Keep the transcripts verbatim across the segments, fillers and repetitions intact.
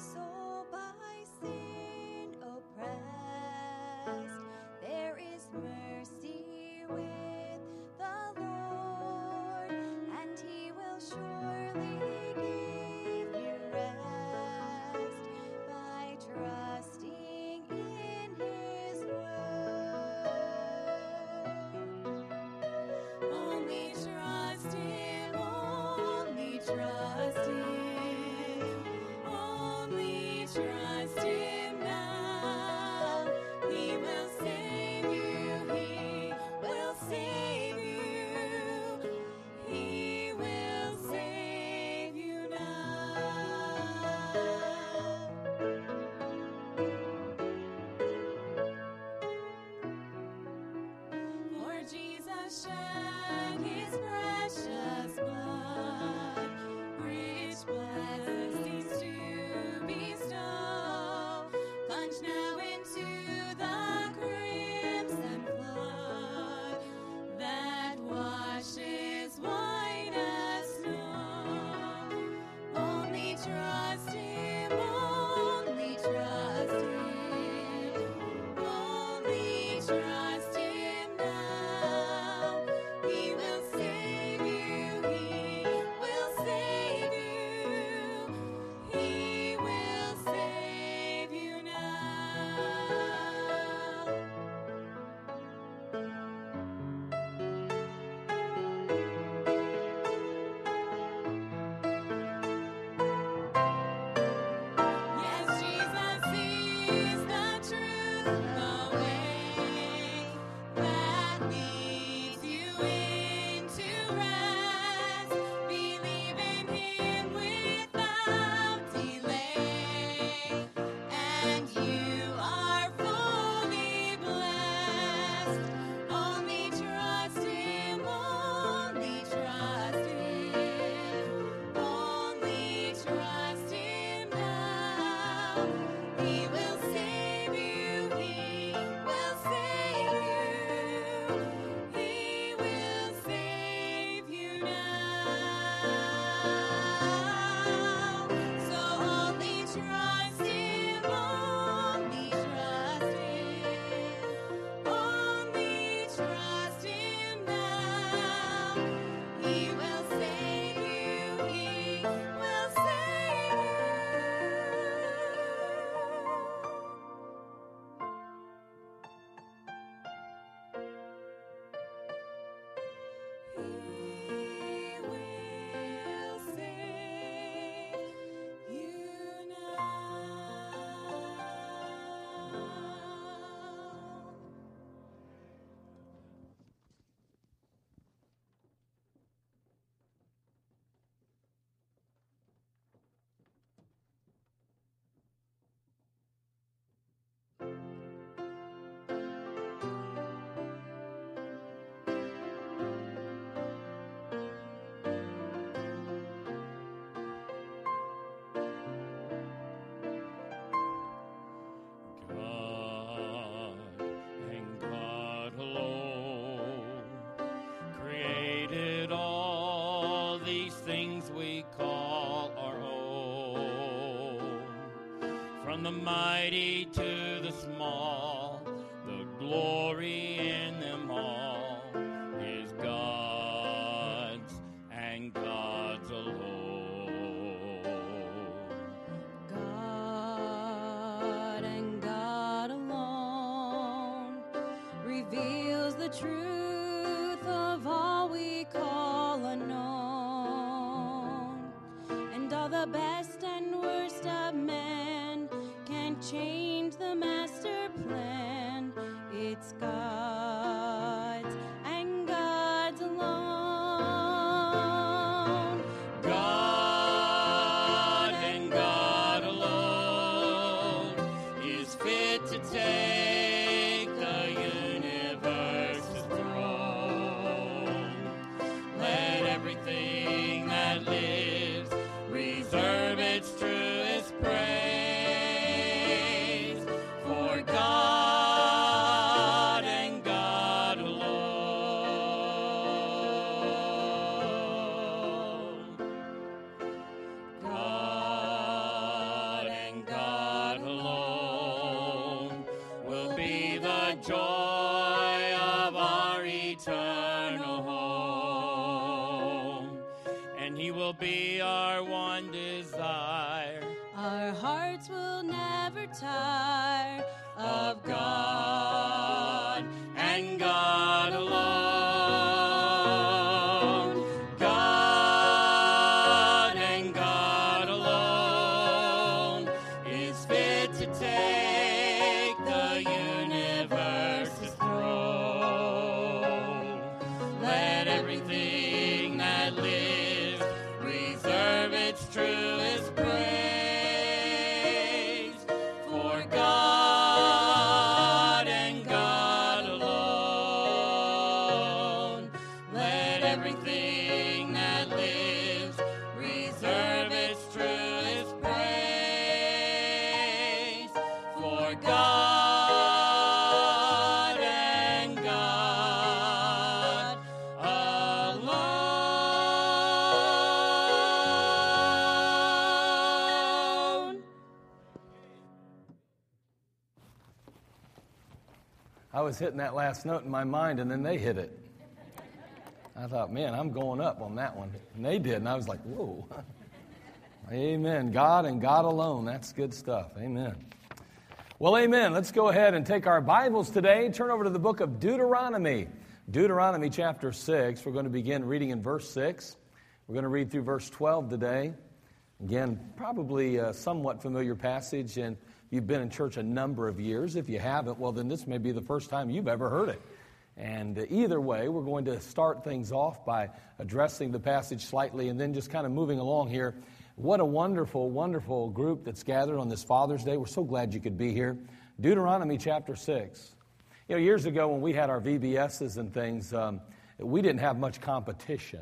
soul by sin oppressed, there is mercy with the Lord, and He will surely give you rest by trusting in His word. Only trust Him, only trust Him. Shed His precious blood, rich blessings to bestow. Plunge now into the crimson flood that washes white as snow. Only trust Him, only trust Him. Things we call our own, from the mighty to the small, the glory in them all is God's and God's alone. God and God alone reveals the truth of all we call unknown. The best and worst of men can't change the master plan. It's God's and God's alone. God and God alone is fit to take the universe's throne. Let everything that lives serve its truest praise. joy of our eternal home. And he will be our one desire. Our hearts will never tire of God and God alone. I was hitting that last note in my mind, and then they hit it. I thought, man, I'm going up on that one. And they did, and I was like, whoa. Amen. God and God alone. That's good stuff. Amen. Well, amen. Let's go ahead and take our Bibles today. Turn over to the book of Deuteronomy. Deuteronomy chapter six. We're going to begin reading in verse six. We're going to read through verse twelve today. Again, probably a somewhat familiar passage, and you've been in church a number of years. If you haven't, well, then this may be the first time you've ever heard it. And either way, we're going to start things off by addressing the passage slightly and then just kind of moving along here. What a wonderful, wonderful group that's gathered on this Father's Day. We're so glad you could be here. Deuteronomy chapter six. You know, years ago when we had our V B S's and things, um, we didn't have much competition.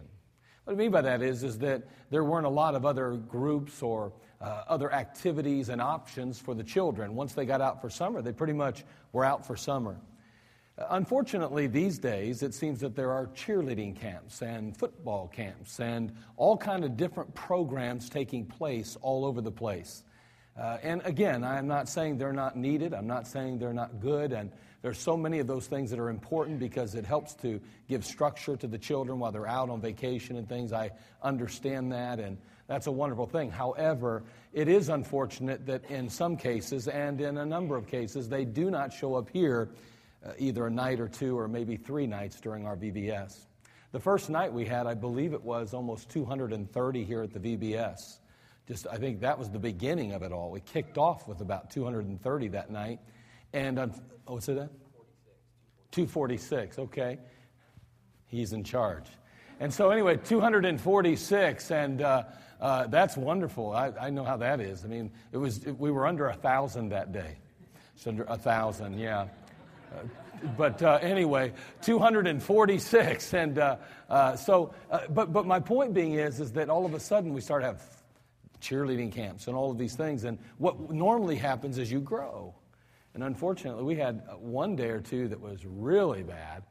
What I mean by that is, is that there weren't a lot of other groups or Uh, other activities and options for the children. Once they got out for summer, they pretty much were out for summer. Uh, unfortunately, these days, it seems that there are cheerleading camps and football camps and all kind of different programs taking place all over the place. Uh, and again, I'm not saying they're not needed. I'm not saying they're not good. And there's so many of those things that are important because it helps to give structure to the children while they're out on vacation and things. I understand that, and that's a wonderful thing. However, it is unfortunate that in some cases and in a number of cases, they do not show up here uh, either a night or two or maybe three nights during our V B S. The first night we had, I believe it was almost two hundred thirty here at the V B S. Just, I think that was the beginning of it all. We kicked off with about two hundred thirty that night. And, um, oh, what's it that? two forty-six, okay. He's in charge. And so anyway, two hundred forty-six, and uh, uh, that's wonderful. I, I know how that is. I mean, it was it, we were under one thousand that day. It's under one thousand, yeah. Uh, but uh, anyway, two hundred forty-six, and uh, uh, so, uh, but but my point being is, is that all of a sudden we start to have cheerleading camps and all of these things, and what normally happens is you grow. And unfortunately, we had one day or two that was really bad.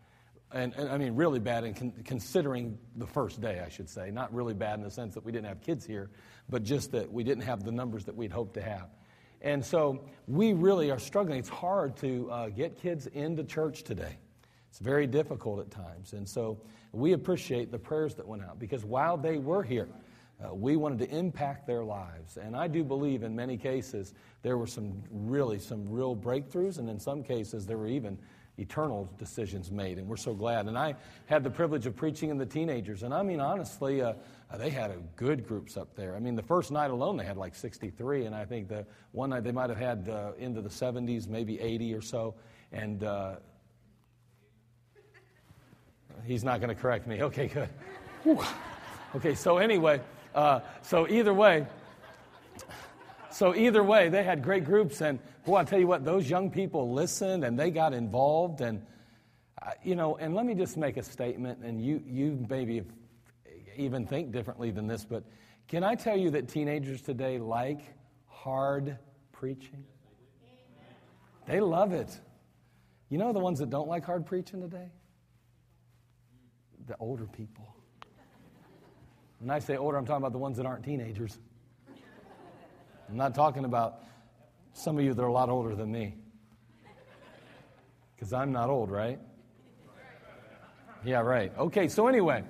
And, and I mean, really bad, and con- considering the first day, I should say. Not really bad in the sense that we didn't have kids here, but just that we didn't have the numbers that we'd hoped to have. And so we really are struggling. It's hard to uh, get kids into church today. It's very difficult at times. And so we appreciate the prayers that went out, because while they were here, uh, we wanted to impact their lives. And I do believe in many cases there were some really, some real breakthroughs, and in some cases there were even eternal decisions made, and we're so glad. And I had the privilege of preaching in the teenagers, and I mean, honestly, uh, they had a good groups up there. I mean, the first night alone, they had like sixty-three, and I think the one night they might have had uh, into the seventies, maybe eighty or so, and uh, he's not going to correct me. Okay, good. Whew. Okay, so anyway, uh, so either way, So either way, they had great groups, and boy, I tell you what, those young people listened, and they got involved, and you know. And let me just make a statement, and you you maybe even think differently than this, but can I tell you that teenagers today like hard preaching? They love it. You know the ones that don't like hard preaching today? The older people. When I say older, I'm talking about the ones that aren't teenagers. I'm not talking about some of you that are a lot older than me. Because I'm not old, right? Yeah, right. Okay, so anyway,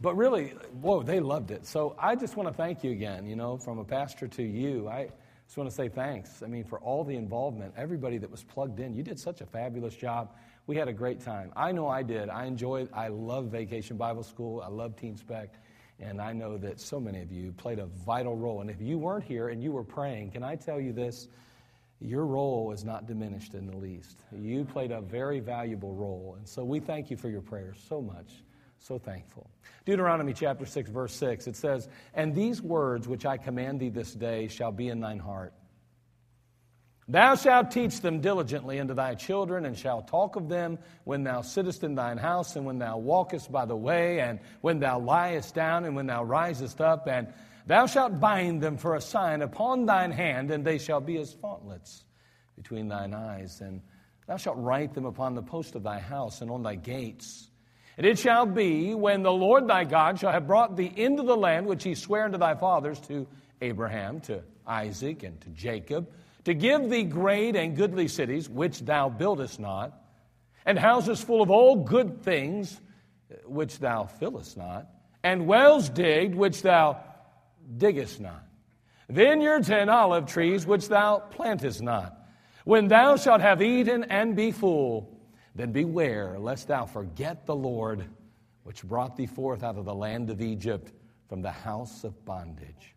but really, whoa, they loved it. So I just want to thank you again, you know, from a pastor to you. I just want to say thanks, I mean, for all the involvement, everybody that was plugged in. You did such a fabulous job. We had a great time. I know I did. I enjoyed, I love Vacation Bible School. I love Teen Spec. And I know that so many of you played a vital role. And if you weren't here and you were praying, can I tell you this? Your role is not diminished in the least. You played a very valuable role. And so we thank you for your prayers so much. So thankful. Deuteronomy chapter six, verse six, it says, "And these words which I command thee this day shall be in thine heart. Thou shalt teach them diligently unto thy children, and shalt talk of them when thou sittest in thine house, and when thou walkest by the way, and when thou liest down, and when thou risest up. And thou shalt bind them for a sign upon thine hand, and they shall be as fauntlets between thine eyes. And thou shalt write them upon the post of thy house, and on thy gates. And it shall be, when the Lord thy God shall have brought thee into the land which he sware unto thy fathers, to Abraham, to Isaac, and to Jacob, to give thee great and goodly cities, which thou buildest not, and houses full of all good things, which thou fillest not, and wells digged, which thou diggest not, vineyards and olive trees, which thou plantest not. When thou shalt have eaten and be full, then beware, lest thou forget the Lord, which brought thee forth out of the land of Egypt, from the house of bondage."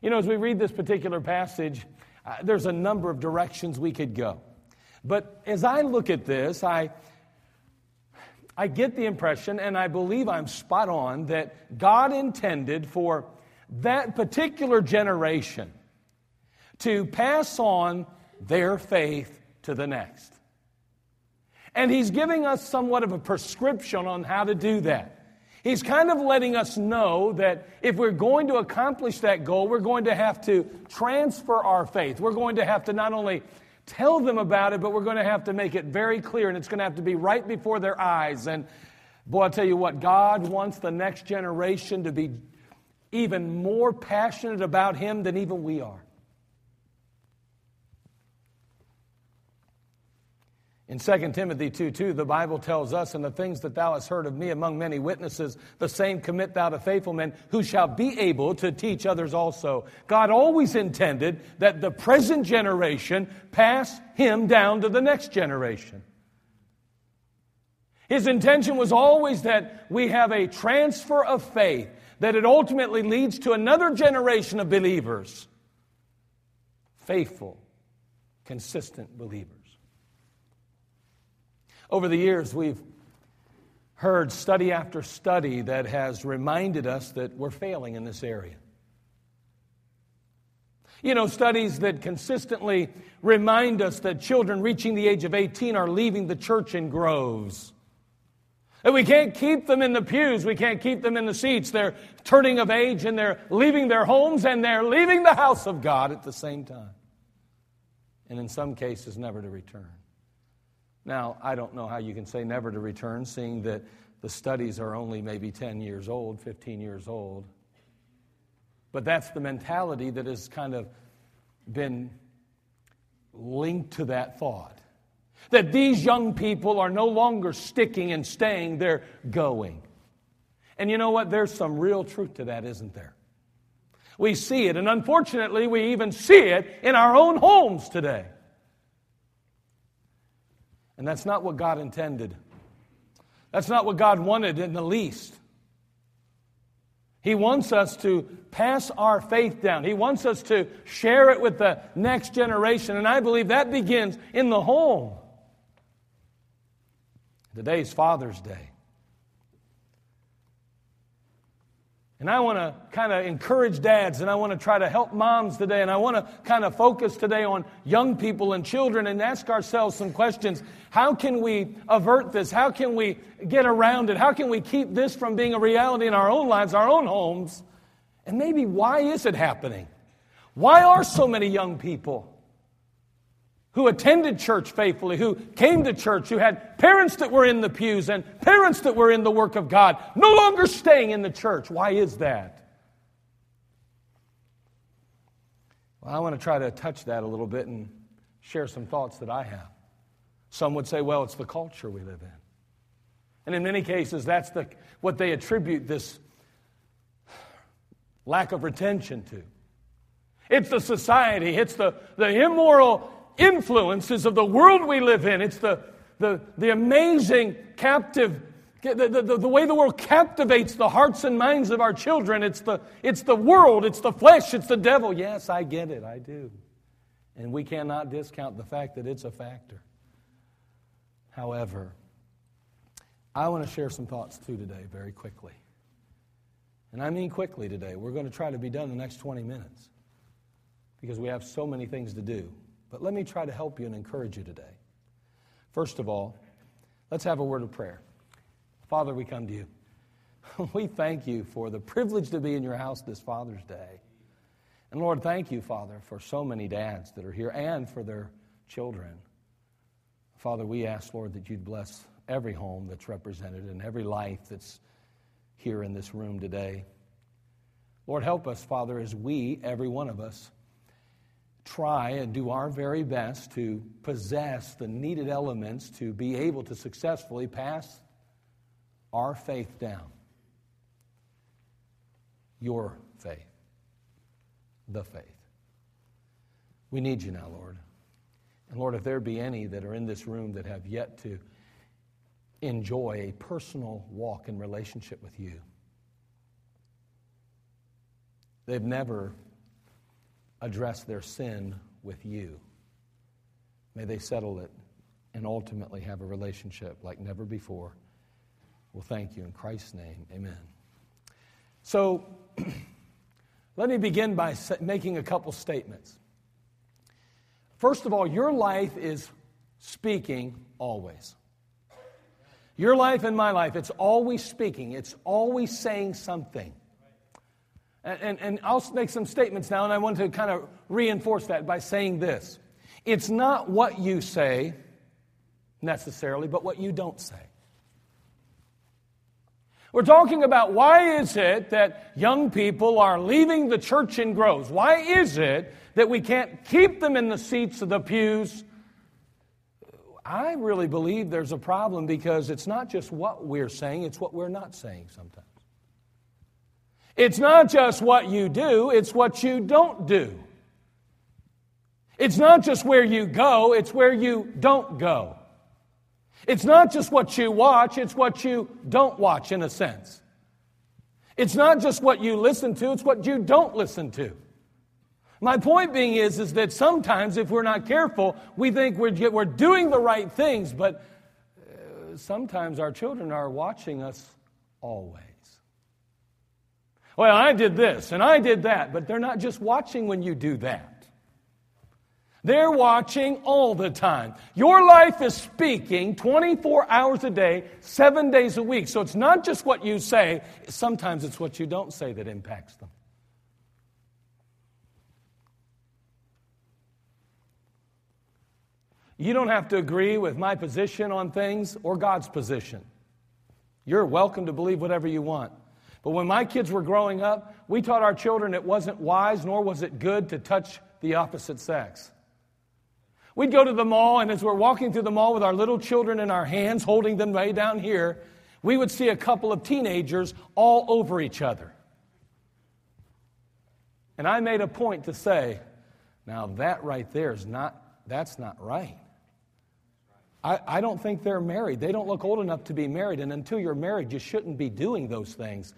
You know, as we read this particular passage, Uh, there's a number of directions we could go. But as I look at this, I I get the impression, and I believe I'm spot on, that God intended for that particular generation to pass on their faith to the next. And he's giving us somewhat of a prescription on how to do that. He's kind of letting us know that if we're going to accomplish that goal, we're going to have to transfer our faith. We're going to have to not only tell them about it, but we're going to have to make it very clear, and it's going to have to be right before their eyes. And boy, I tell you what, God wants the next generation to be even more passionate about Him than even we are. In Second Timothy two two, the Bible tells us, "And the things that thou hast heard of me among many witnesses, the same commit thou to faithful men, who shall be able to teach others also." God always intended that the present generation pass Him down to the next generation. His intention was always that we have a transfer of faith, that it ultimately leads to another generation of believers. Faithful, consistent believers. Over the years, we've heard study after study that has reminded us that we're failing in this area. You know, studies that consistently remind us that children reaching the age of eighteen are leaving the church in groves. That we can't keep them in the pews, we can't keep them in the seats. They're turning of age, and they're leaving their homes, and they're leaving the house of God at the same time. And in some cases, never to return. Now, I don't know how you can say never to return, seeing that the studies are only maybe ten years old, fifteen years old. But that's the mentality that has kind of been linked to that thought. That these young people are no longer sticking and staying, they're going. And you know what? There's some real truth to that, isn't there? We see it, and unfortunately, we even see it in our own homes today. And that's not what God intended. That's not what God wanted in the least. He wants us to pass our faith down. He wants us to share it with the next generation. And I believe that begins in the home. Today's Father's Day. And I want to kind of encourage dads, and I want to try to help moms today, and I want to kind of focus today on young people and children and ask ourselves some questions. How can we avert this? How can we get around it? How can we keep this from being a reality in our own lives, our own homes? And maybe why is it happening? Why are so many young people who attended church faithfully, who came to church, who had parents that were in the pews and parents that were in the work of God, no longer staying in the church? Why is that? Well, I want to try to touch that a little bit and share some thoughts that I have. Some would say, well, it's the culture we live in. And in many cases, that's the what they attribute this lack of retention to. It's the society. It's the, the immoral influences of the world we live in. It's the, the, the amazing captive, the, the, the way the world captivates the hearts and minds of our children. It's the, it's the world. It's the flesh. It's the devil. Yes, I get it. I do. And we cannot discount the fact that it's a factor. However, I want to share some thoughts too today very quickly. And I mean quickly today. We're going to try to be done in the next twenty minutes because we have so many things to do. But let me try to help you and encourage you today. First of all, let's have a word of prayer. Father, we come to you. We thank you for the privilege to be in your house this Father's Day. And Lord, thank you, Father, for so many dads that are here and for their children. Father, we ask, Lord, that you'd bless every home that's represented and every life that's here in this room today. Lord, help us, Father, as we, every one of us, try and do our very best to possess the needed elements to be able to successfully pass our faith down. Your faith. The faith. We need you now, Lord. And Lord, if there be any that are in this room that have yet to enjoy a personal walk in relationship with you. They've never addressed their sin with you. May they settle it and ultimately have a relationship like never before. Well, thank you in Christ's name. Amen. So, let me begin by making a couple statements. First of all, your life is speaking always. Your life and my life, it's always speaking. It's always saying something. And, and, and I'll make some statements now, and I want to kind of reinforce that by saying this. It's not what you say necessarily, but what you don't say. We're talking about why is it that young people are leaving the church in droves? Why is it that we can't keep them in the seats of the pews? I really believe there's a problem because it's not just what we're saying, it's what we're not saying sometimes. It's not just what you do, it's what you don't do. It's not just where you go, it's where you don't go. It's not just what you watch, it's what you don't watch in a sense. It's not just what you listen to, it's what you don't listen to. My point being is, is that sometimes if we're not careful, we think we're, we're doing the right things, but sometimes our children are watching us always. Well, I did this and I did that, but they're not just watching when you do that. They're watching all the time. Your life is speaking twenty-four hours a day, seven days a week. So it's not just what you say, sometimes it's what you don't say that impacts them. You don't have to agree with my position on things or God's position. You're welcome to believe whatever you want. But when my kids were growing up, we taught our children it wasn't wise nor was it good to touch the opposite sex. We'd go to the mall, and as we're walking through the mall with our little children in our hands, holding them way down here, we would see a couple of teenagers all over each other. And I made a point to say, now that right there is not, that's not right. I, I don't think they're married. They don't look old enough to be married. And until you're married, you shouldn't be doing those things.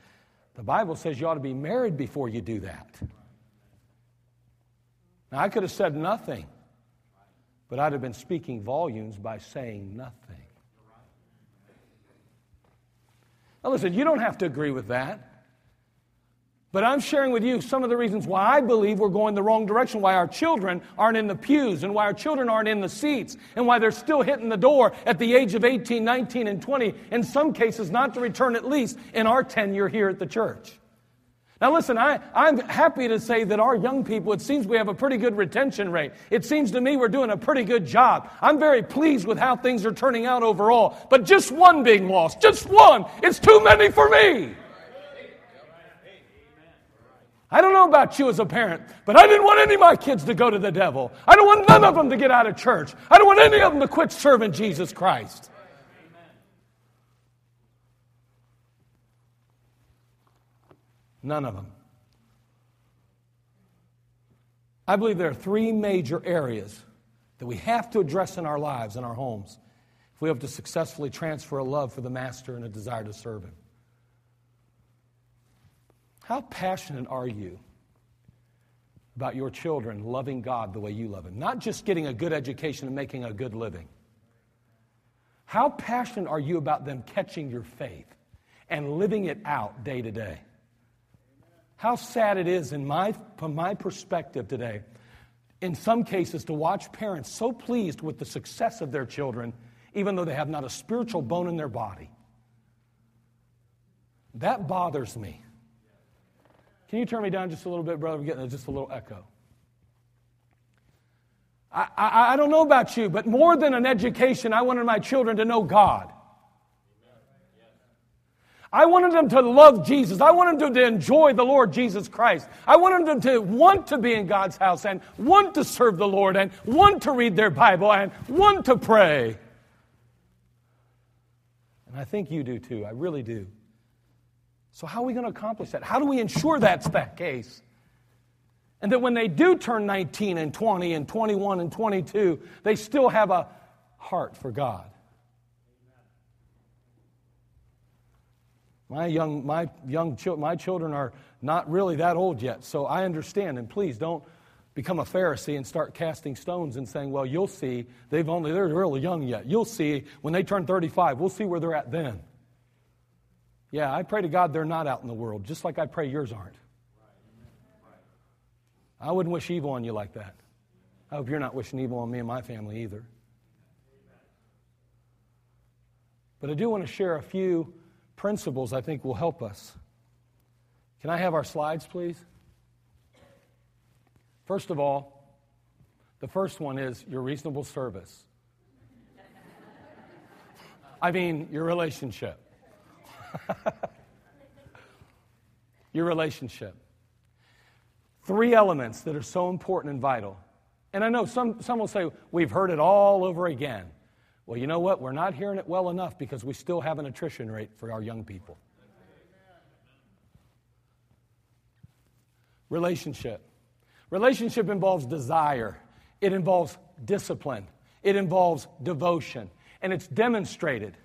The Bible says you ought to be married before you do that. Now, I could have said nothing, but I'd have been speaking volumes by saying nothing. Now, listen, you don't have to agree with that. But I'm sharing with you some of the reasons why I believe we're going the wrong direction, why our children aren't in the pews and why our children aren't in the seats and why they're still hitting the door at the age of eighteen, nineteen, and twenty, in some cases not to return at least in our tenure here at the church. Now listen, I, I'm happy to say that our young people, it seems we have a pretty good retention rate. It seems to me we're doing a pretty good job. I'm very pleased with how things are turning out overall. But just one being lost, just one, it's too many for me. I don't know about you as a parent, but I didn't want any of my kids to go to the devil. I don't want none of them to get out of church. I don't want any of them to quit serving Jesus Christ. Amen. None of them. I believe there are three major areas that we have to address in our lives, in our homes, if we have to successfully transfer a love for the Master and a desire to serve Him. How passionate are you about your children loving God the way you love Him? Not just getting a good education and making a good living. How passionate are you about them catching your faith and living it out day to day? How sad it is, in my, from my perspective today, in some cases to watch parents so pleased with the success of their children, even though they have not a spiritual bone in their body. That bothers me. Can you turn me down just a little bit, brother? We're getting just a little echo. I, I, I don't know about you, but more than an education, I wanted my children to know God. I wanted them to love Jesus. I wanted them to enjoy the Lord Jesus Christ. I wanted them to want to be in God's house and want to serve the Lord and want to read their Bible and want to pray. And I think you do too. I really do. So how are we going to accomplish that? How do we ensure that's that case? And that when they do turn nineteen and twenty and twenty-one and twenty-two, they still have a heart for God. My young, my young, chil- my children are not really that old yet, so I understand. And please don't become a Pharisee and start casting stones and saying, "Well, you'll see. They've only they're really young yet. You'll see when they turn thirty-five. We'll see where they're at then." Yeah, I pray to God they're not out in the world, just like I pray yours aren't. I wouldn't wish evil on you like that. I hope you're not wishing evil on me and my family either. But I do want to share a few principles I think will help us. Can I have our slides, please? First of all, the first one is your reasonable service. I mean, your relationship. Your relationship. Three elements that are so important and vital. And I know some, some will say, we've heard it all over again. Well, you know what? We're not hearing it well enough because we still have an attrition rate for our young people. Relationship. Relationship involves desire. It involves discipline. It involves devotion. And it's demonstrated.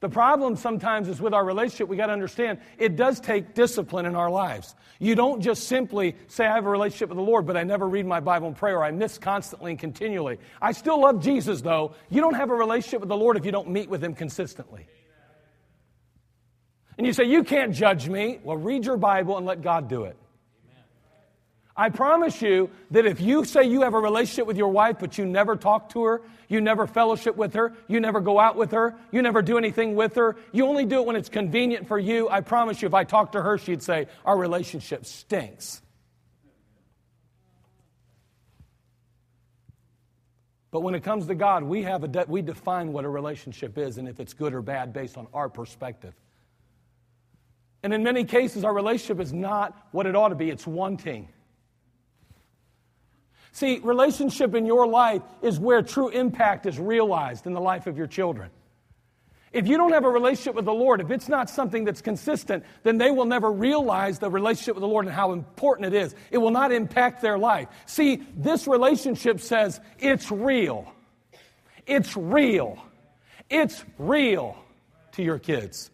The problem sometimes is with our relationship, we got to understand it does take discipline in our lives. You don't just simply say, I have a relationship with the Lord, but I never read my Bible and pray, or I miss constantly and continually. I still love Jesus, though. You don't have a relationship with the Lord if you don't meet with Him consistently. And you say, you can't judge me. Well, read your Bible and let God do it. I promise you that if you say you have a relationship with your wife, but you never talk to her, you never fellowship with her, you never go out with her, you never do anything with her, you only do it when it's convenient for you, I promise you if I talked to her, she'd say, our relationship stinks. But when it comes to God, we have a de- we define what a relationship is and if it's good or bad based on our perspective. And in many cases, our relationship is not what it ought to be. It's wanting. See, relationship in your life is where true impact is realized in the life of your children. If you don't have a relationship with the Lord, if it's not something that's consistent, then they will never realize the relationship with the Lord and how important it is. It will not impact their life. See, this relationship says, it's real. It's real. It's real to your kids.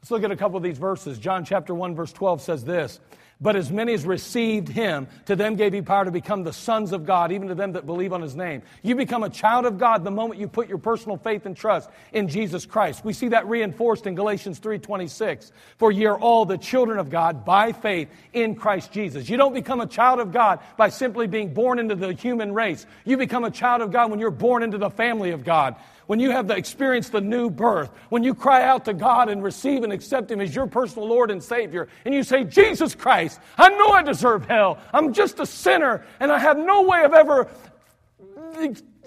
Let's look at a couple of these verses. John chapter one, verse twelve says this, but as many as received Him, to them gave He power to become the sons of God, even to them that believe on His name. You become a child of God the moment you put your personal faith and trust in Jesus Christ. We see that reinforced in Galatians three twenty-six. For ye are all the children of God by faith in Christ Jesus. You don't become a child of God by simply being born into the human race. You become a child of God when you're born into the family of God. When you have the experience the new birth, when you cry out to God and receive and accept Him as your personal Lord and Savior, and you say, Jesus Christ, I know I deserve hell. I'm just a sinner, and I have no way of ever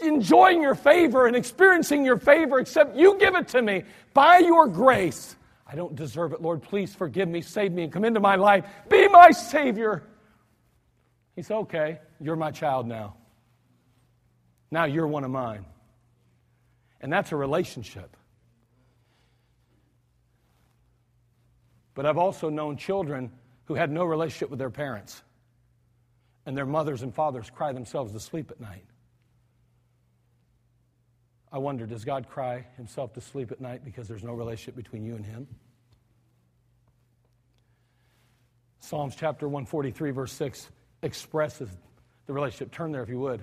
enjoying your favor and experiencing your favor except you give it to me by your grace. I don't deserve it. Lord, please forgive me, save me, and come into my life. Be my Savior. He said, okay, you're my child now. Now you're one of mine. And that's a relationship. But I've also known children who had no relationship with their parents. And their mothers and fathers cry themselves to sleep at night. I wonder, does God cry himself to sleep at night because there's no relationship between you and him? Psalms chapter one forty-three, verse six expresses the relationship. Turn there if you would.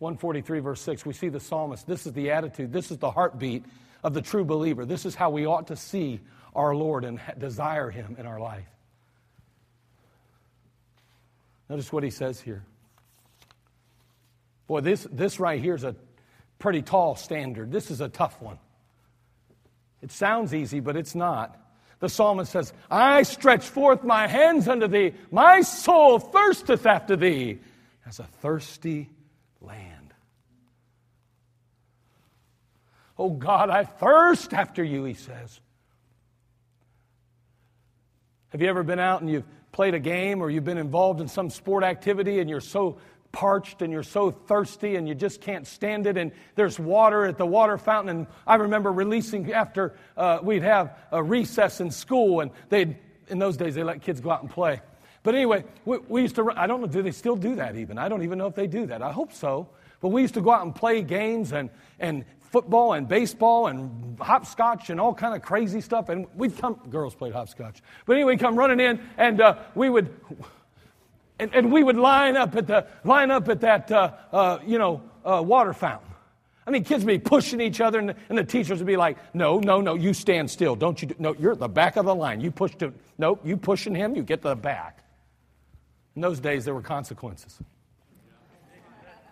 one forty-three, verse six, we see the psalmist. This is the attitude. This is the heartbeat of the true believer. This is how we ought to see our Lord and desire him in our life. Notice what he says here. Boy, this, this right here is a pretty tall standard. This is a tough one. It sounds easy, but it's not. The psalmist says, I stretch forth my hands unto thee. My soul thirsteth after thee as a thirsty land. Oh God, I thirst after you, he says. Have you ever been out and you've played a game or you've been involved in some sport activity and you're so parched and you're so thirsty and you just can't stand it, and there's water at the water fountain? And I remember releasing after uh, we'd have a recess in school, and they'd, in those days they let kids go out and play. But anyway, we, we used to, I don't know, do they still do that even? I don't even know if they do that. I hope so. But we used to go out and play games and, and football and baseball and hopscotch and all kind of crazy stuff. And we'd come, girls played hopscotch. But anyway, we'd come running in, and uh, we would... And, and we would line up at the line up at that uh, uh, you know uh, water fountain. I mean, kids would be pushing each other, and, and the teachers would be like, "No, no, no, you stand still. Don't you? Do, no, you're at the back of the line. You push to. No, you pushing him. You get to the back." In those days, there were consequences.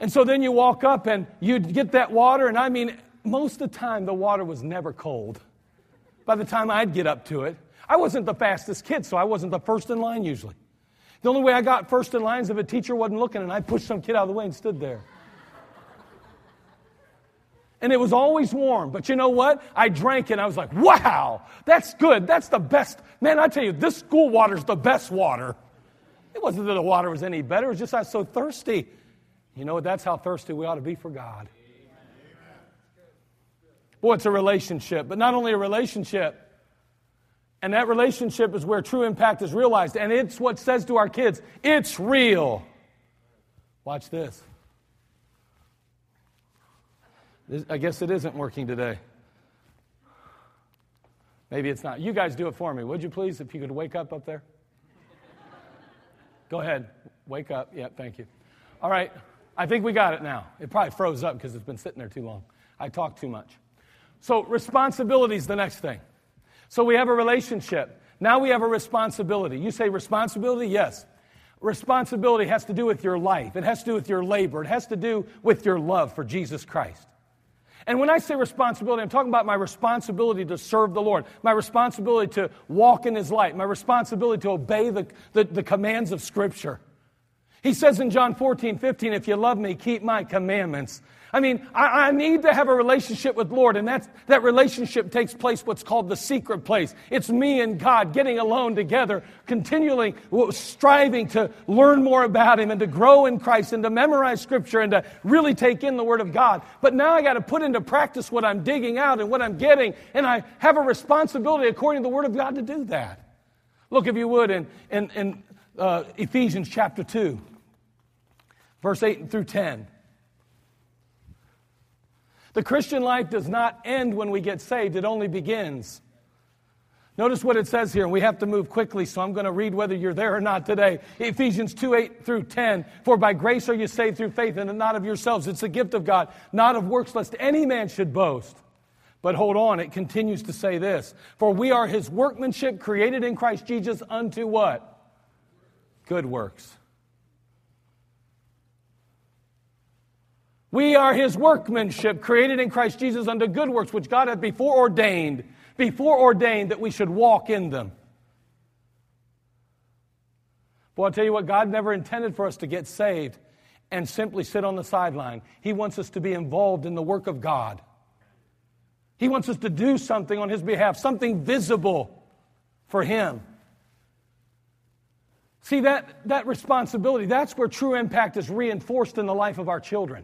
And so then you walk up and you'd get that water, and I mean, most of the time the water was never cold. By the time I'd get up to it, I wasn't the fastest kid, so I wasn't the first in line usually. The only way I got first in line is if a teacher wasn't looking and I pushed some kid out of the way and stood there. And it was always warm. But you know what? I drank it and I was like, wow, that's good. That's the best. Man, I tell you, this school water's the best water. It wasn't that the water was any better. It was just I was so thirsty. You know what? That's how thirsty we ought to be for God. Boy, it's a relationship. But not only a relationship. And that relationship is where true impact is realized. And it's what says to our kids, it's real. Watch this. this. I guess it isn't working today. Maybe it's not. You guys do it for me, would you please, if you could wake up up there? Go ahead. Wake up. Yeah, thank you. All right. I think we got it now. It probably froze up because it's been sitting there too long. I talk too much. So responsibility is the next thing. So we have a relationship. Now we have a responsibility. You say responsibility? Yes. Responsibility has to do with your life. It has to do with your labor. It has to do with your love for Jesus Christ. And when I say responsibility, I'm talking about my responsibility to serve the Lord, my responsibility to walk in His light, my responsibility to obey the, the, the commands of Scripture. He says in John fourteen, fifteen, if you love me, keep my commandments. I mean, I, I need to have a relationship with the Lord, and that's, that relationship takes place what's called the secret place. It's me and God getting alone together, continually striving to learn more about Him and to grow in Christ and to memorize Scripture and to really take in the Word of God. But now I got to put into practice what I'm digging out and what I'm getting, and I have a responsibility according to the Word of God to do that. Look, if you would, in, in, in uh, Ephesians chapter two, verse eight through ten. The Christian life does not end when we get saved. It only begins. Notice what it says here, and we have to move quickly, so I'm going to read whether you're there or not today. Ephesians two, eight through ten, for by grace are you saved through faith, and not of yourselves. It's a gift of God, not of works, lest any man should boast. But hold on, it continues to say this, for we are His workmanship, created in Christ Jesus unto what? Good works. We are His workmanship, created in Christ Jesus unto good works, which God hath before ordained, before ordained that we should walk in them. Well, I'll tell you what, God never intended for us to get saved and simply sit on the sideline. He wants us to be involved in the work of God. He wants us to do something on his behalf, something visible for him. See, that, that responsibility, that's where true impact is reinforced in the life of our children.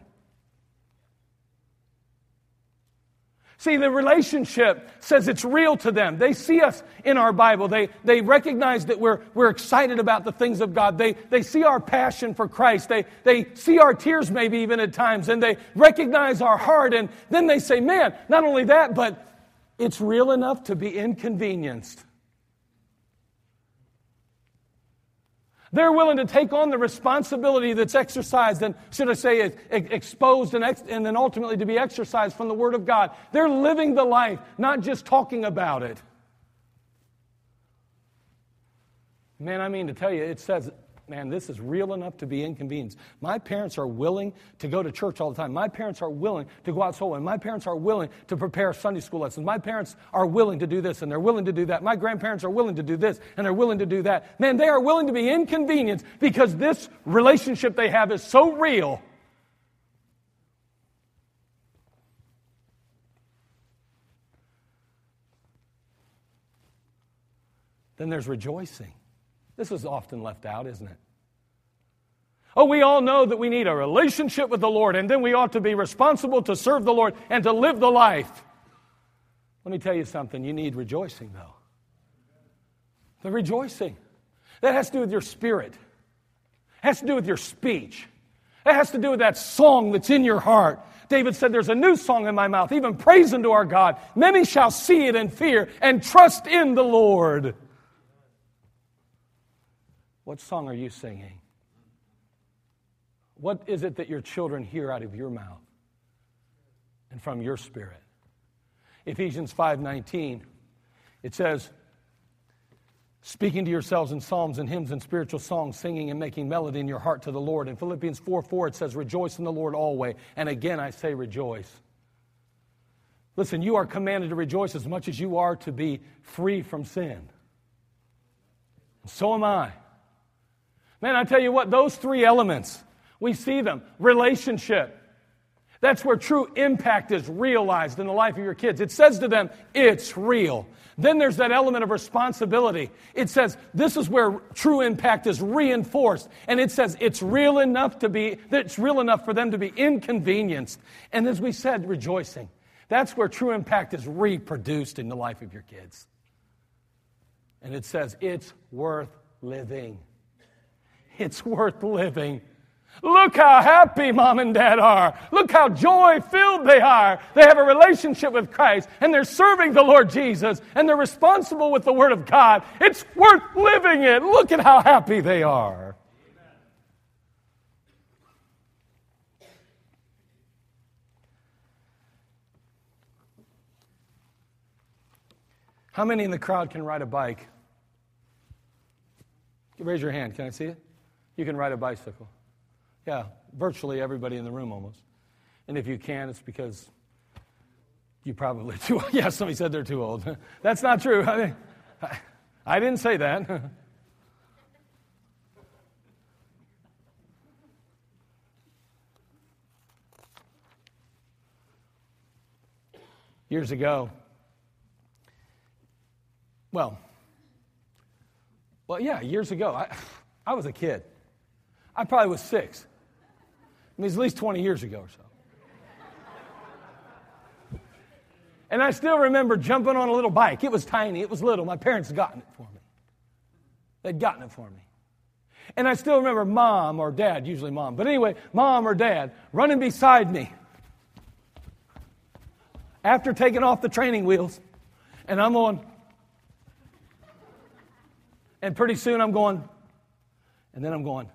See, the relationship says it's real to them. They see us in our Bible. They, they recognize that we're, we're excited about the things of God. They, they see our passion for Christ. They, they see our tears maybe even at times, and they recognize our heart. And then they say, man, not only that, but it's real enough to be inconvenienced. They're willing to take on the responsibility that's exercised and, should I say, exposed and, ex- and then ultimately to be exercised from the Word of God. They're living the life, not just talking about it. Man, I mean to tell you, it says, man, this is real enough to be inconvenienced. My parents are willing to go to church all the time. My parents are willing to go out soul winning. My parents are willing to prepare Sunday school lessons. My parents are willing to do this, and they're willing to do that. My grandparents are willing to do this, and they're willing to do that. Man, they are willing to be inconvenienced because this relationship they have is so real. Then there's rejoicing. This is often left out, isn't it? Oh, we all know that we need a relationship with the Lord, and then we ought to be responsible to serve the Lord and to live the life. Let me tell you something. You need rejoicing, though. The rejoicing. That has to do with your spirit. It has to do with your speech. It has to do with that song that's in your heart. David said, there's a new song in my mouth, even praise unto our God. Many shall see it and fear and trust in the Lord. What song are you singing? What is it that your children hear out of your mouth and from your spirit? Ephesians five nineteen, it says, speaking to yourselves in psalms and hymns and spiritual songs, singing and making melody in your heart to the Lord. In Philippians four four, it says, rejoice in the Lord always. And again, I say rejoice. Listen, you are commanded to rejoice as much as you are to be free from sin. And so am I. Man, I tell you what, those three elements, we see them. Relationship. That's where true impact is realized in the life of your kids. It says to them, it's real. Then there's that element of responsibility. It says, this is where true impact is reinforced. And it says, it's real enough to be, it's real enough for them to be inconvenienced. And as we said, rejoicing. That's where true impact is reproduced in the life of your kids. And it says, it's worth living. It's worth living. Look how happy mom and dad are. Look how joy-filled they are. They have a relationship with Christ, and they're serving the Lord Jesus, and they're responsible with the Word of God. It's worth living it. Look at how happy they are. Amen. How many in the crowd can ride a bike? Raise your hand. Can I see it? You can ride a bicycle. Yeah, virtually everybody in the room almost. And if you can, it's because you probably too old. Yeah, somebody said they're too old. That's not true. I mean, I didn't say that. Years ago, well, well, yeah, years ago, I, I was a kid. I probably was six. I mean, it's at least twenty years ago or so. And I still remember jumping on a little bike. It was tiny. It was little. My parents had gotten it for me. They'd gotten it for me. And I still remember mom or dad, usually mom. But anyway, mom or dad running beside me after taking off the training wheels. And I'm on. And pretty soon I'm going. And then I'm going.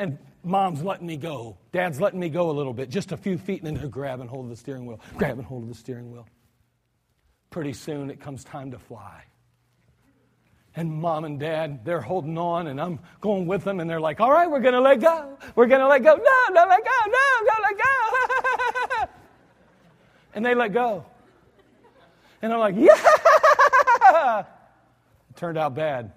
And mom's letting me go. Dad's letting me go a little bit, just a few feet, and then they're grabbing hold of the steering wheel, grabbing hold of the steering wheel. Pretty soon it comes time to fly. And mom and dad, they're holding on, and I'm going with them, and they're like, all right, we're going to let go. We're going to let go. No, don't let go. No, don't let go. And they let go. And I'm like, yeah. It turned out bad.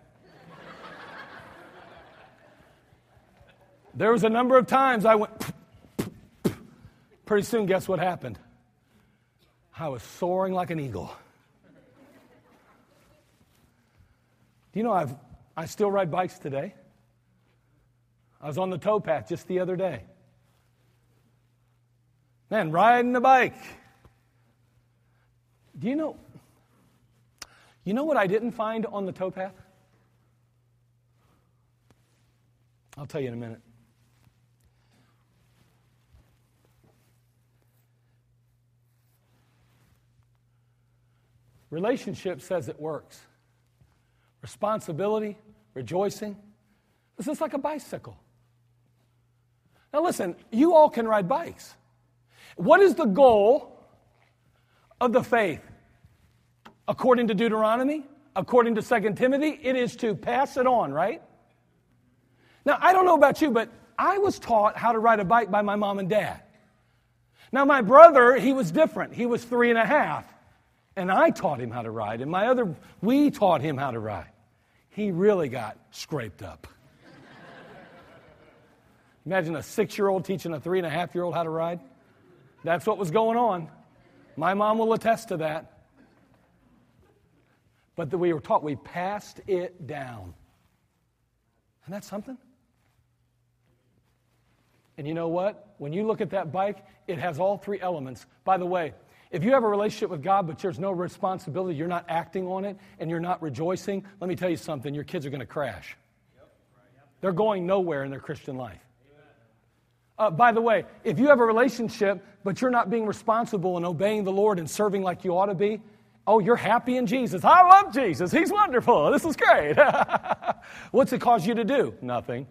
There was a number of times I went, pff, pff, pff. Pretty soon, guess what happened? I was soaring like an eagle. Do you know I've I still ride bikes today? I was on the tow path just the other day. Man, riding the bike. Do you know, you know what I didn't find on the tow path? I'll tell you in a minute. Relationship says it works. Responsibility, rejoicing. This is like a bicycle. Now listen, you all can ride bikes. What is the goal of the faith? According to Deuteronomy, according to Second Timothy, it is to pass it on, right? Now, I don't know about you, but I was taught how to ride a bike by my mom and dad. Now, my brother, he was different. He was three and a half. And I taught him how to ride, and my other, we taught him how to ride. He really got scraped up. Imagine a six-year-old teaching a three-and-a-half-year-old how to ride. That's what was going on. My mom will attest to that. But that we were taught, we passed it down. Isn't that something? And you know what? When you look at that bike, it has all three elements. By the way, if you have a relationship with God, but there's no responsibility, you're not acting on it, and you're not rejoicing, let me tell you something, your kids are going to crash. They're going nowhere in their Christian life. Uh, by the way, if you have a relationship, but you're not being responsible and obeying the Lord and serving like you ought to be, oh, you're happy in Jesus. I love Jesus. He's wonderful. This is great. What's it cause you to do? Nothing.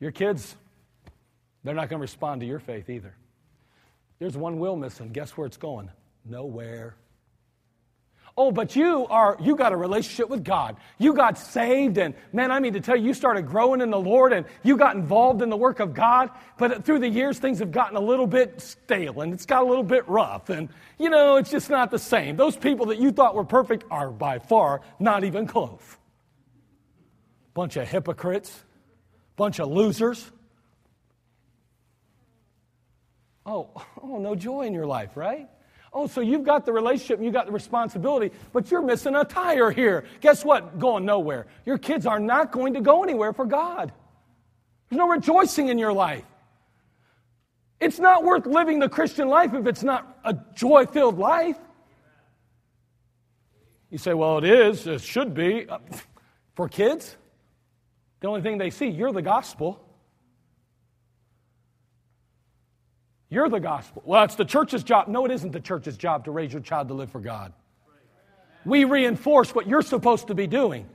Your kids, they're not going to respond to your faith either. There's one wheel missing. Guess where it's going? Nowhere. Oh, but you are, you got a relationship with God. You got saved, and man, I mean to tell you, you started growing in the Lord, and you got involved in the work of God, but through the years, things have gotten a little bit stale, and it's got a little bit rough, and you know, it's just not the same. Those people that you thought were perfect are by far not even close. Bunch of hypocrites, bunch of losers. Oh, oh, no joy in your life, right? Oh, so you've got the relationship and you've got the responsibility, but you're missing a tire here. Guess what? Going nowhere. Your kids are not going to go anywhere for God. There's no rejoicing in your life. It's not worth living the Christian life if it's not a joy-filled life. You say, well, it is. It should be. For kids, the only thing they see, you're the gospel. You're the gospel. Well, it's the church's job. No, it isn't the church's job to raise your child to live for God. We reinforce what you're supposed to be doing.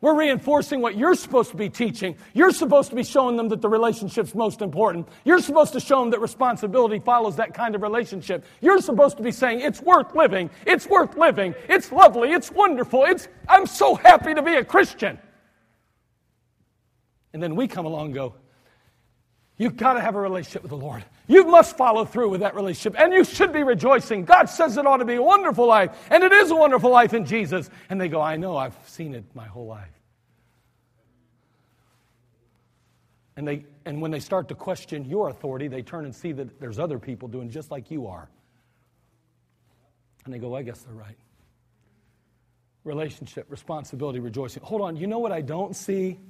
We're reinforcing what you're supposed to be teaching. You're supposed to be showing them that the relationship's most important. You're supposed to show them that responsibility follows that kind of relationship. You're supposed to be saying, it's worth living. It's worth living. It's lovely. It's wonderful. It's I'm so happy to be a Christian. And then we come along and go, you've got to have a relationship with the Lord. You must follow through with that relationship, and you should be rejoicing. God says it ought to be a wonderful life, and it is a wonderful life in Jesus. And they go, I know, I've seen it my whole life. And they, and when they start to question your authority, they turn and see that there's other people doing just like you are. And they go, I guess they're right. Relationship, responsibility, rejoicing. Hold on, you know what I don't see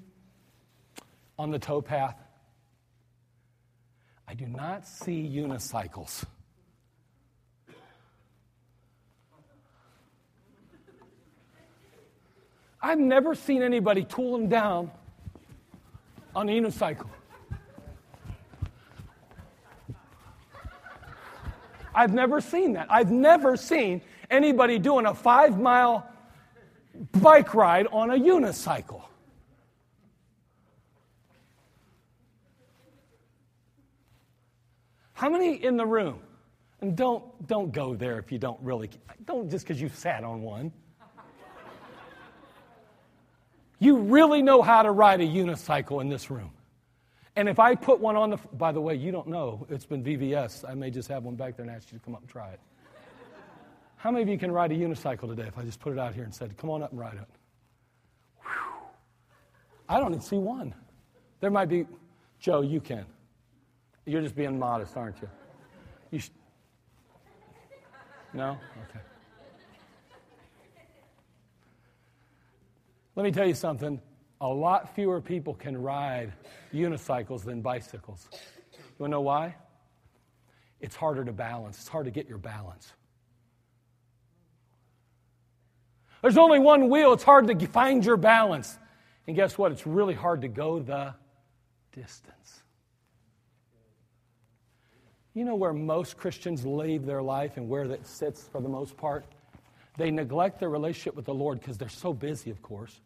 on the tow path? I do not see unicycles. I've never seen anybody tooling down on a unicycle. I've never seen that. I've never seen anybody doing a five-mile bike ride on a unicycle. How many in the room? And don't don't go there if you don't really. Don't just because you sat on one. You really know how to ride a unicycle in this room. And if I put one on the, by the way, you don't know. It's been V V S. I may just have one back there and ask you to come up and try it. How many of you can ride a unicycle today if I just put it out here and said, come on up and ride it? Whew. I don't even see one. There might be, Joe, you can. You're just being modest, aren't you? You sh- No? Okay. Let me tell you something. A lot fewer people can ride unicycles than bicycles. You want to know why? It's harder to balance. It's hard to get your balance. There's only one wheel. It's hard to find your balance. And guess what? It's really hard to go the distance. You know where most Christians leave their life and where that sits for the most part? They neglect their relationship with the Lord because they're so busy, of course.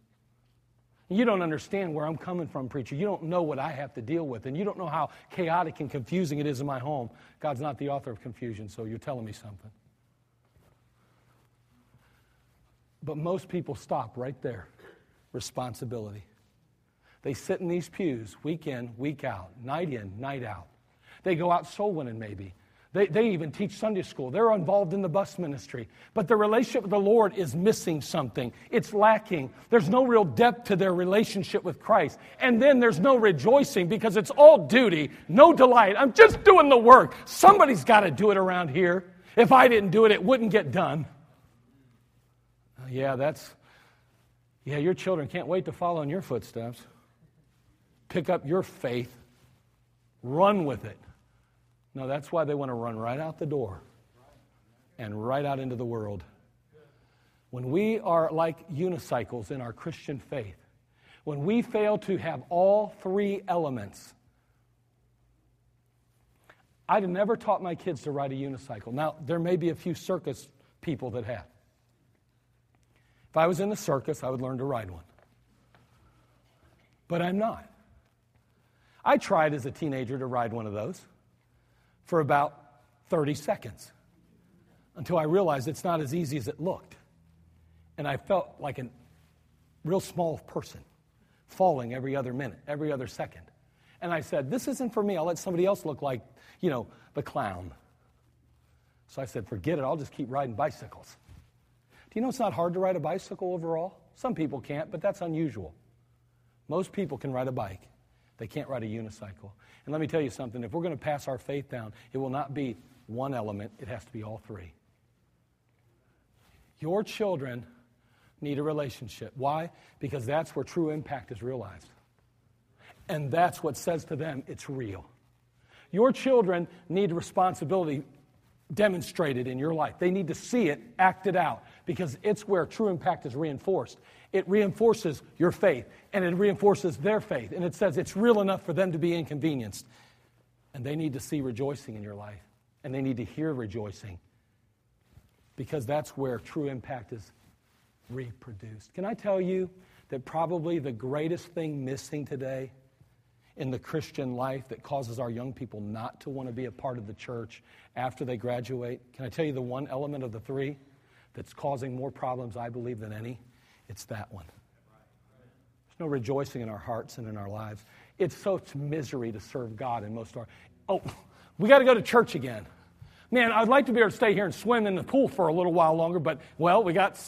You don't understand where I'm coming from, preacher. You don't know what I have to deal with, and you don't know how chaotic and confusing it is in my home. God's not the author of confusion, so you're telling me something. But most people stop right there. Responsibility. They sit in these pews week in, week out, night in, night out. They go out soul winning maybe. They, they even teach Sunday school. They're involved in the bus ministry. But their relationship with the Lord is missing something. It's lacking. There's no real depth to their relationship with Christ. And then there's no rejoicing because it's all duty, no delight. I'm just doing the work. Somebody's got to do it around here. If I didn't do it, it wouldn't get done. Yeah, that's, yeah, your children can't wait to follow in your footsteps. Pick up your faith. Run with it. No, that's why they want to run right out the door and right out into the world. When we are like unicycles in our Christian faith, when we fail to have all three elements, I'd never taught my kids to ride a unicycle. Now, there may be a few circus people that have. If I was in the circus, I would learn to ride one. But I'm not. I tried as a teenager to ride one of those for about thirty seconds until I realized it's not as easy as it looked. And I felt like a real small person falling every other minute, every other second. And I said, this isn't for me. I'll let somebody else look like, you know, the clown. So I said, forget it. I'll just keep riding bicycles. Do you know it's not hard to ride a bicycle overall? Some people can't, but that's unusual. Most people can ride a bike. They can't ride a unicycle. And let me tell you something. If we're going to pass our faith down, it will not be one element. It has to be all three. Your children need a relationship. Why? Because that's where true impact is realized. And that's what says to them it's real. Your children need responsibility demonstrated in your life. They need to see it acted out because it's where true impact is reinforced. It reinforces your faith, and it reinforces their faith, and it says it's real enough for them to be inconvenienced. And they need to see rejoicing in your life, and they need to hear rejoicing because that's where true impact is reproduced. Can I tell you that probably the greatest thing missing today in the Christian life that causes our young people not to want to be a part of the church after they graduate? Can I tell you the one element of the three that's causing more problems, I believe, than any? It's that one. There's no rejoicing in our hearts and in our lives. It's such misery to serve God in most of our... Oh, we got to go to church again. Man, I'd like to be able to stay here and swim in the pool for a little while longer, but, well, we got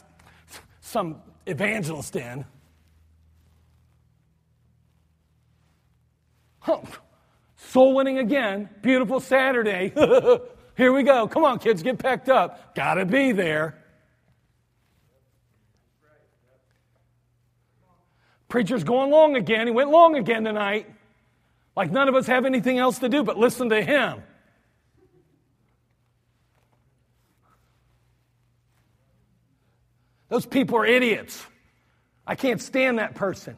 some evangelist in. Huh. Soul winning again. Beautiful Saturday. Here we go. Come on, kids, get packed up. Got to be there. Preacher's going long again. He went long again tonight. Like none of us have anything else to do but listen to him. Those people are idiots. I can't stand that person.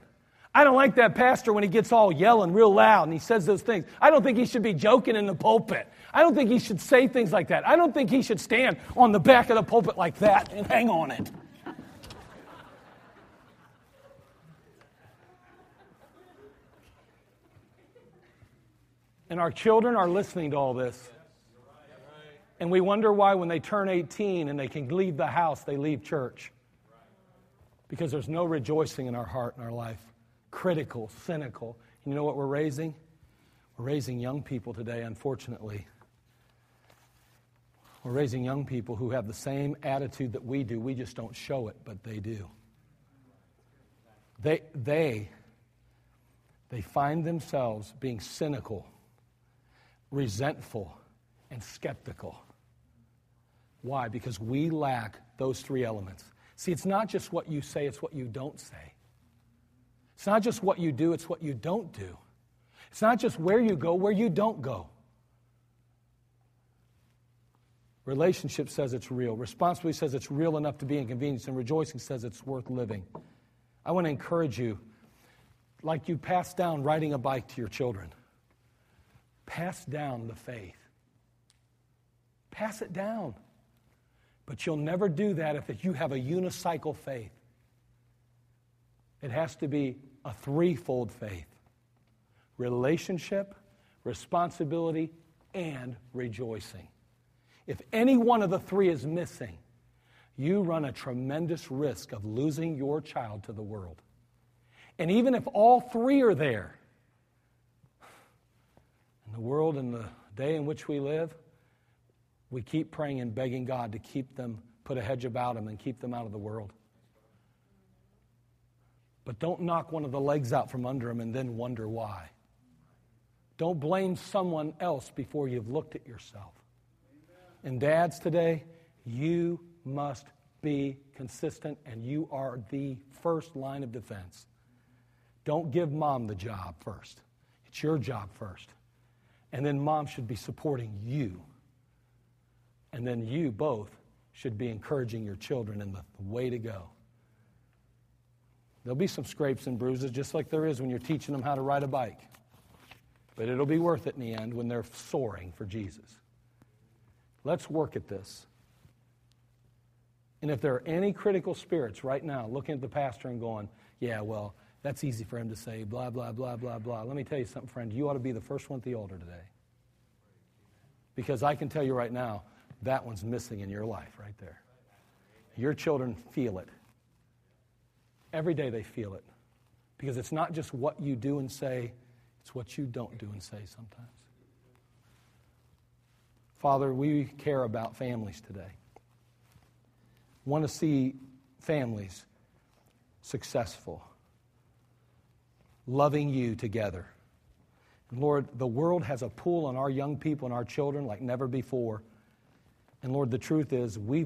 I don't like that pastor when he gets all yelling real loud and he says those things. I don't think he should be joking in the pulpit. I don't think he should say things like that. I don't think he should stand on the back of the pulpit like that and hang on it. And our children are listening to all this. And we wonder why when they turn eighteen and they can leave the house, they leave church. Because there's no rejoicing in our heart and our life. Critical, cynical. You know what we're raising? We're raising young people today, unfortunately. We're raising young people who have the same attitude that we do. We just don't show it, but they do. They, they, they find themselves being cynical, resentful, and skeptical. Why? Because we lack those three elements. See, it's not just what you say, it's what you don't say. It's not just what you do, it's what you don't do. It's not just where you go, where you don't go. Relationship says it's real. Responsibility says it's real enough to be inconvenienced, and rejoicing says it's worth living. I want to encourage you, like you pass down riding a bike to your children, pass down the faith. Pass it down. But you'll never do that if you have a unicycle faith. It has to be a threefold faith: relationship, responsibility, and rejoicing. If any one of the three is missing, you run a tremendous risk of losing your child to the world. And even if all three are there, in the world and the day in which we live, we keep praying and begging God to keep them, put a hedge about them and keep them out of the world. But don't knock one of the legs out from under them and then wonder why. Don't blame someone else before you've looked at yourself. And dads today, you must be consistent, and you are the first line of defense. Don't give mom the job first. It's your job first. And then mom should be supporting you. And then you both should be encouraging your children in the way to go. There'll be some scrapes and bruises, just like there is when you're teaching them how to ride a bike. But it'll be worth it in the end when they're soaring for Jesus. Let's work at this. And if there are any critical spirits right now looking at the pastor and going, yeah, well, that's easy for him to say, blah, blah, blah, blah, blah. Let me tell you something, friend. You ought to be the first one at the altar today. Because I can tell you right now, that one's missing in your life right there. Your children feel it. Every day they feel it. Because it's not just what you do and say, it's what you don't do and say sometimes. Father, we care about families today. Want to see families successful, loving you together. And Lord, the world has a pull on our young people and our children like never before. And Lord, the truth is we've